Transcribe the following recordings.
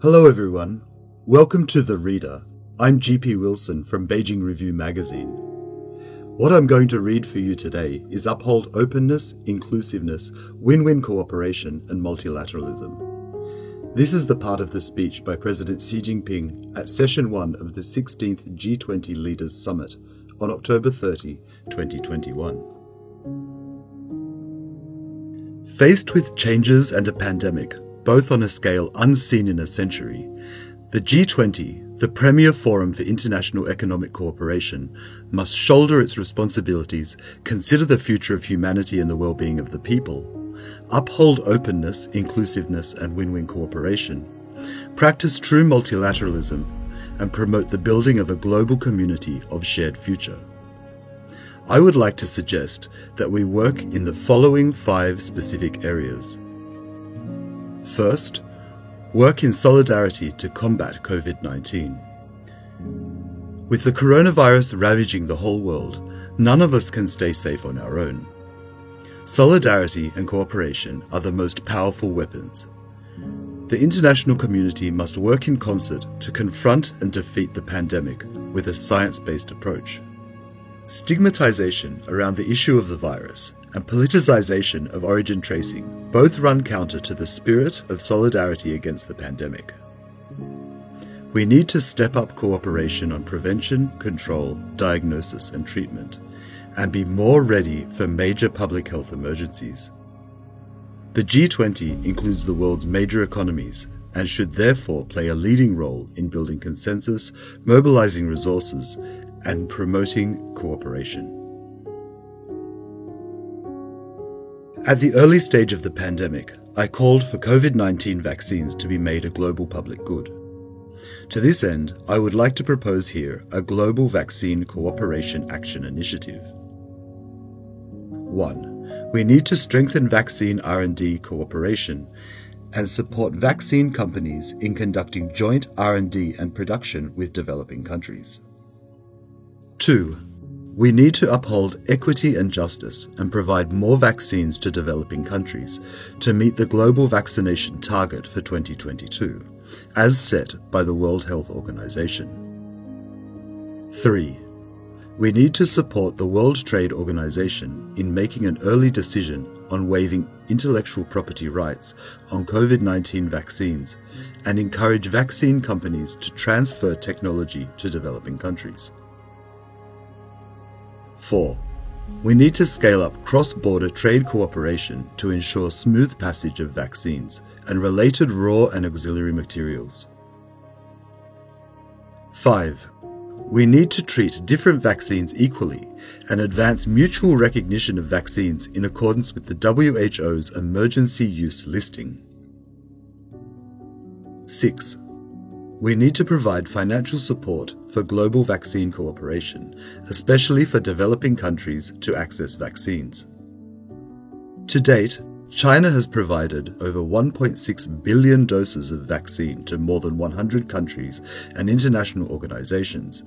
Hello everyone, welcome to The Reader. I'm GP Wilson from Beijing Review Magazine. What I'm going to read for you today is Uphold Openness, Inclusiveness, Win-Win Cooperation and Multilateralism. This is the part of the speech by President Xi Jinping at Session 1 of the 16th G20 Leaders Summit on October 30, 2021. Faced with changes and a pandemic, both on a scale unseen in a century, the G20, the premier forum for international economic cooperation, must shoulder its responsibilities, consider the future of humanity and the well-being of the people, uphold openness, inclusiveness, and win-win cooperation, practice true multilateralism, and promote the building of a global community of shared future. I would like to suggest that we work in the following five specific areas. First, work in solidarity to combat COVID-19. With the coronavirus ravaging the whole world, none of us can stay safe on our own. Solidarity and cooperation are the most powerful weapons. The international community must work in concert to confront and defeat the pandemic with a science-based approach. Stigmatization around the issue of the virus and politicization of origin tracing both run counter to the spirit of solidarity against the pandemic. We need to step up cooperation on prevention, control, diagnosis and treatment, and be more ready for major public health emergencies. The G20 includes the world's major economies and should therefore play a leading role in building consensus, mobilizing resources, and promoting cooperation. At the early stage of the pandemic, I called for COVID-19 vaccines to be made a global public good. To this end, I would like to propose here a global vaccine cooperation action initiative. 1. We need to strengthen vaccine R&D cooperation and support vaccine companies in conducting joint R&D and production with developing countries. 2. We need to uphold equity and justice and provide more vaccines to developing countries to meet the global vaccination target for 2022, as set by the World Health Organization. 3. We need to support the World Trade Organization in making an early decision on waiving intellectual property rights on COVID-19 vaccines and encourage vaccine companies to transfer technology to developing countries. 4. We need to scale up cross-border trade cooperation to ensure smooth passage of vaccines and related raw and auxiliary materials. 5. We need to treat different vaccines equally and advance mutual recognition of vaccines in accordance with the WHO's emergency use listing. 6. We need to provide financial support for global vaccine cooperation, especially for developing countries to access vaccines. To date, China has provided over 1.6 billion doses of vaccine to more than 100 countries and international organizations,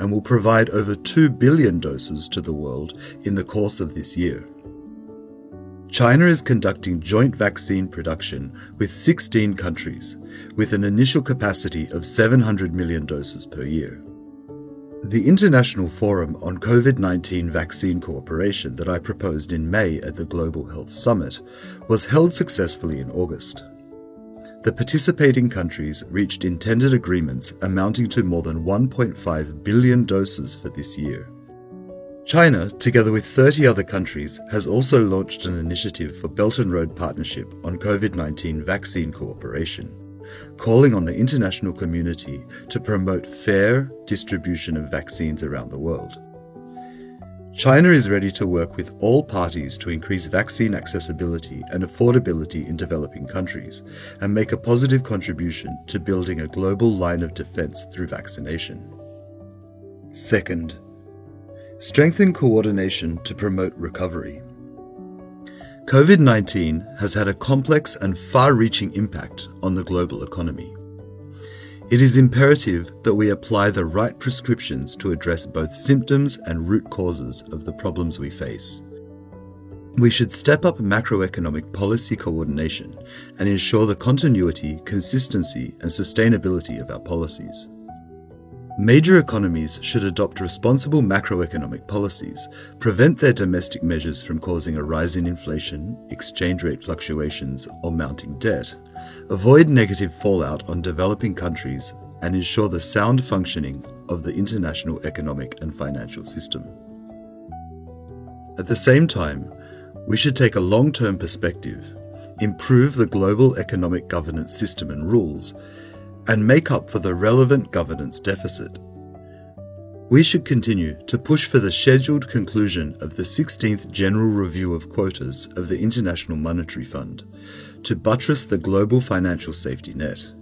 and will provide over 2 billion doses to the world in the course of this year. China is conducting joint vaccine production with 16 countries, with an initial capacity of 700 million doses per year. The International Forum on COVID-19 Vaccine Cooperation that I proposed in May at the Global Health Summit was held successfully in August. The participating countries reached intended agreements amounting to more than 1.5 billion doses for this year. China, together with 30 other countries, has also launched an initiative for Belt and Road Partnership on COVID-19 vaccine cooperation, calling on the international community to promote fair distribution of vaccines around the world. China is ready to work with all parties to increase vaccine accessibility and affordability in developing countries and make a positive contribution to building a global line of defense through vaccination. Second, strengthen coordination to promote recovery. COVID-19 has had a complex and far-reaching impact on the global economy. It is imperative that we apply the right prescriptions to address both symptoms and root causes of the problems we face. We should step up macroeconomic policy coordination and ensure the continuity, consistency, and sustainability of our policies. Major economies should adopt responsible macroeconomic policies, prevent their domestic measures from causing a rise in inflation, exchange rate fluctuations, or mounting debt, avoid negative fallout on developing countries, and ensure the sound functioning of the international economic and financial system. At the same time, we should take a long-term perspective, improve the global economic governance system and rules, and make up for the relevant governance deficit. We should continue to push for the scheduled conclusion of the 16th General Review of Quotas of the International Monetary Fund to buttress the global financial safety net.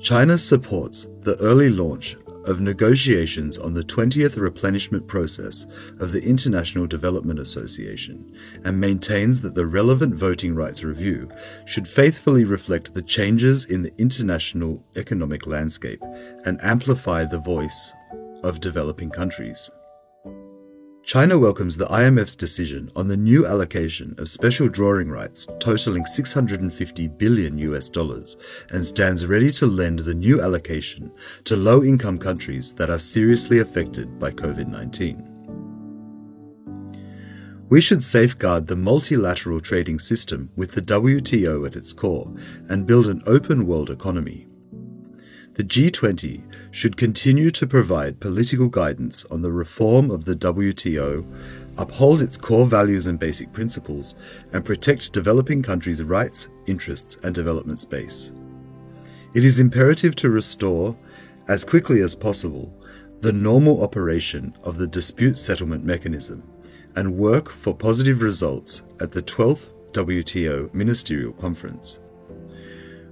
China supports the early launch of negotiations on the 20th replenishment process of the International Development Association and maintains that the relevant voting rights review should faithfully reflect the changes in the international economic landscape and amplify the voice of developing countries. China welcomes the IMF's decision on the new allocation of special drawing rights totaling $650 billion and stands ready to lend the new allocation to low-income countries that are seriously affected by COVID-19. We should safeguard the multilateral trading system with the WTO at its core and build an open world economy. The G20 should continue to provide political guidance on the reform of the WTO, uphold its core values and basic principles, and protect developing countries' rights, interests, and development space. It is imperative to restore, as quickly as possible, the normal operation of the dispute settlement mechanism and work for positive results at the 12th WTO Ministerial Conference.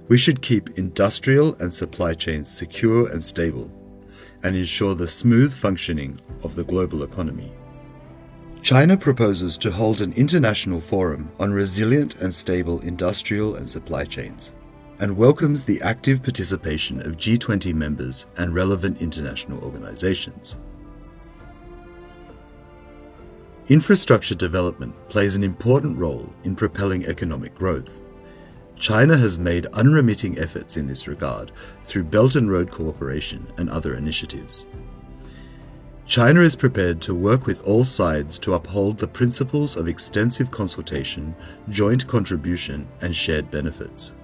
We should keep industrial and supply chains secure and stable, and ensure the smooth functioning of the global economy. China proposes to hold an international forum on resilient and stable industrial and supply chains, and welcomes the active participation of G20 members and relevant international organizations. Infrastructure development plays an important role in propelling economic growth. China has made unremitting efforts in this regard through Belt and Road cooperation and other initiatives. China is prepared to work with all sides to uphold the principles of extensive consultation, joint contribution, and shared benefits.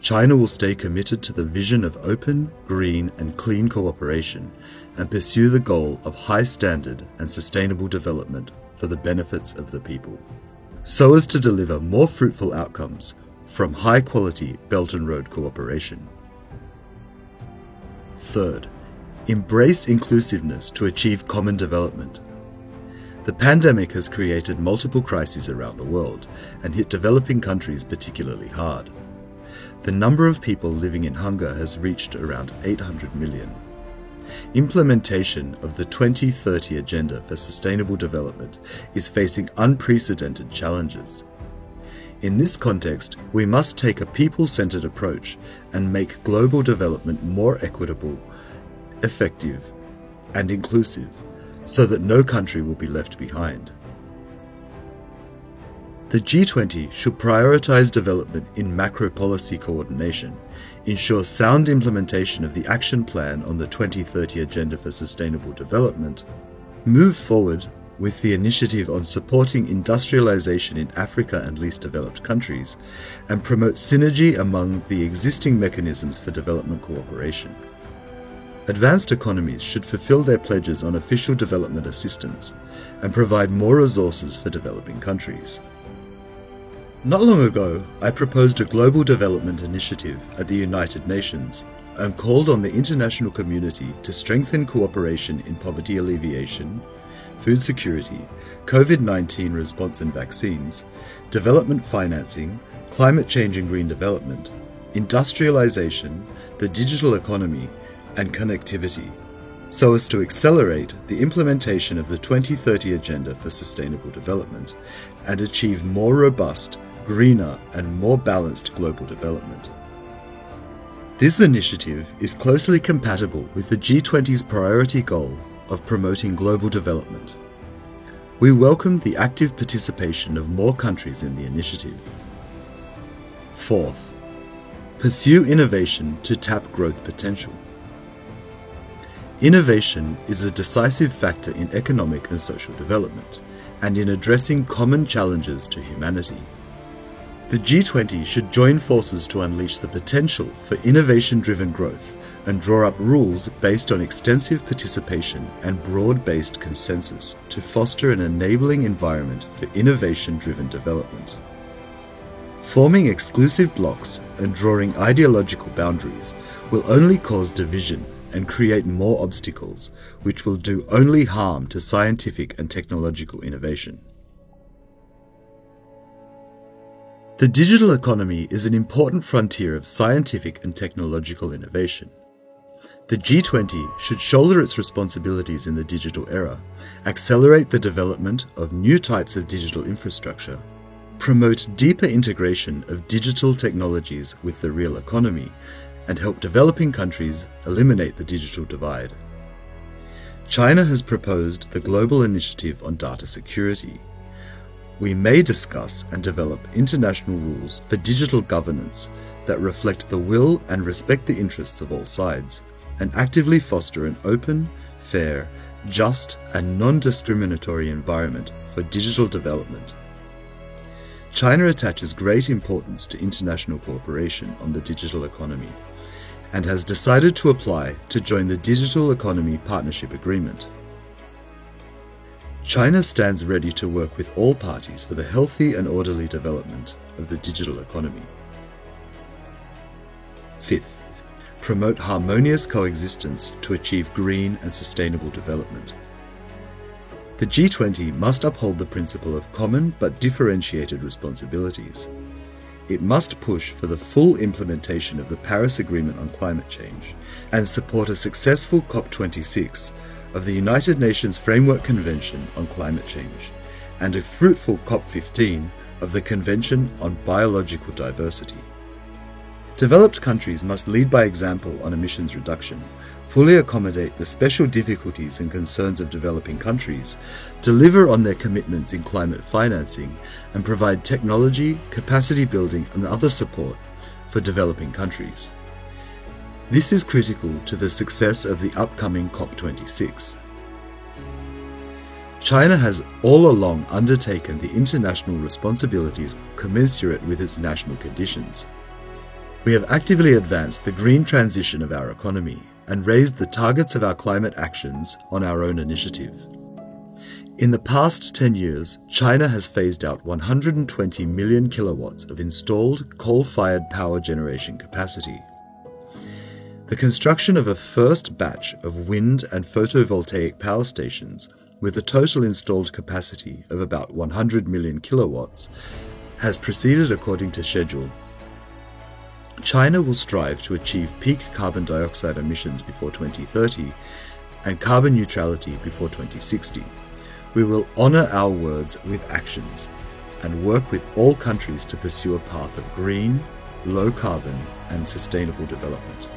China will stay committed to the vision of open, green, and clean cooperation and pursue the goal of high standard and sustainable development for the benefits of the people, so as to deliver more fruitful outcomes from high-quality Belt and Road cooperation. Third, embrace inclusiveness to achieve common development. The pandemic has created multiple crises around the world and hit developing countries particularly hard. The number of people living in hunger has reached around 800 million. Implementation of the 2030 Agenda for Sustainable Development is facing unprecedented challenges. In this context, we must take a people-centered approach and make global development more equitable, effective, and inclusive, so that no country will be left behind. The G20 should prioritize development in macro policy coordination, ensure sound implementation of the action plan on the 2030 Agenda for Sustainable Development, move forward with the initiative on supporting industrialization in Africa and least developed countries, and promote synergy among the existing mechanisms for development cooperation. Advanced economies should fulfill their pledges on official development assistance and provide more resources for developing countries. Not long ago, I proposed a global development initiative at the United Nations and called on the international community to strengthen cooperation in poverty alleviation, food security, COVID-19 response and vaccines, development financing, climate change and green development, industrialization, the digital economy, and connectivity, so as to accelerate the implementation of the 2030 Agenda for Sustainable Development and achieve more robust, greener, and more balanced global development. This initiative is closely compatible with the G20's priority goal of promoting global development. We welcomed the active participation of more countries in the initiative. Fourth, pursue innovation to tap growth potential. Innovation is a decisive factor in economic and social development, and in addressing common challenges to humanity. The G20 should join forces to unleash the potential for innovation-driven growth and draw up rules based on extensive participation and broad-based consensus to foster an enabling environment for innovation-driven development. Forming exclusive blocs and drawing ideological boundaries will only cause division and create more obstacles, which will do only harm to scientific and technological innovation. The digital economy is an important frontier of scientific and technological innovation. The G20 should shoulder its responsibilities in the digital era, accelerate the development of new types of digital infrastructure, promote deeper integration of digital technologies with the real economy, and help developing countries eliminate the digital divide. China has proposed the Global Initiative on Data Security. We may discuss and develop international rules for digital governance that reflect the will and respect the interests of all sides, and actively foster an open, fair, just, and non-discriminatory environment for digital development. China attaches great importance to international cooperation on the digital economy, and has decided to apply to join the Digital Economy Partnership Agreement. China stands ready to work with all parties for the healthy and orderly development of the digital economy. Fifth, promote harmonious coexistence to achieve green and sustainable development. The G20 must uphold the principle of common but differentiated responsibilities. It must push for the full implementation of the Paris Agreement on climate change and support a successful COP26 of the United Nations Framework Convention on Climate Change and a fruitful COP15 of the Convention on Biological Diversity. Developed countries must lead by example on emissions reduction, fully accommodate the special difficulties and concerns of developing countries, deliver on their commitments in climate financing, and provide technology, capacity building, and other support for developing countries. This is critical to the success of the upcoming COP26. China has all along undertaken the international responsibilities commensurate with its national conditions. We have actively advanced the green transition of our economy and raised the targets of our climate actions on our own initiative. In the past 10 years, China has phased out 120 million kilowatts of installed coal-fired power generation capacity. The construction of a first batch of wind and photovoltaic power stations, with a total installed capacity of about 100 million kilowatts, has proceeded according to schedule. China will strive to achieve peak carbon dioxide emissions before 2030 and carbon neutrality before 2060. We will honour our words with actions and work with all countries to pursue a path of green, low carbon and sustainable development.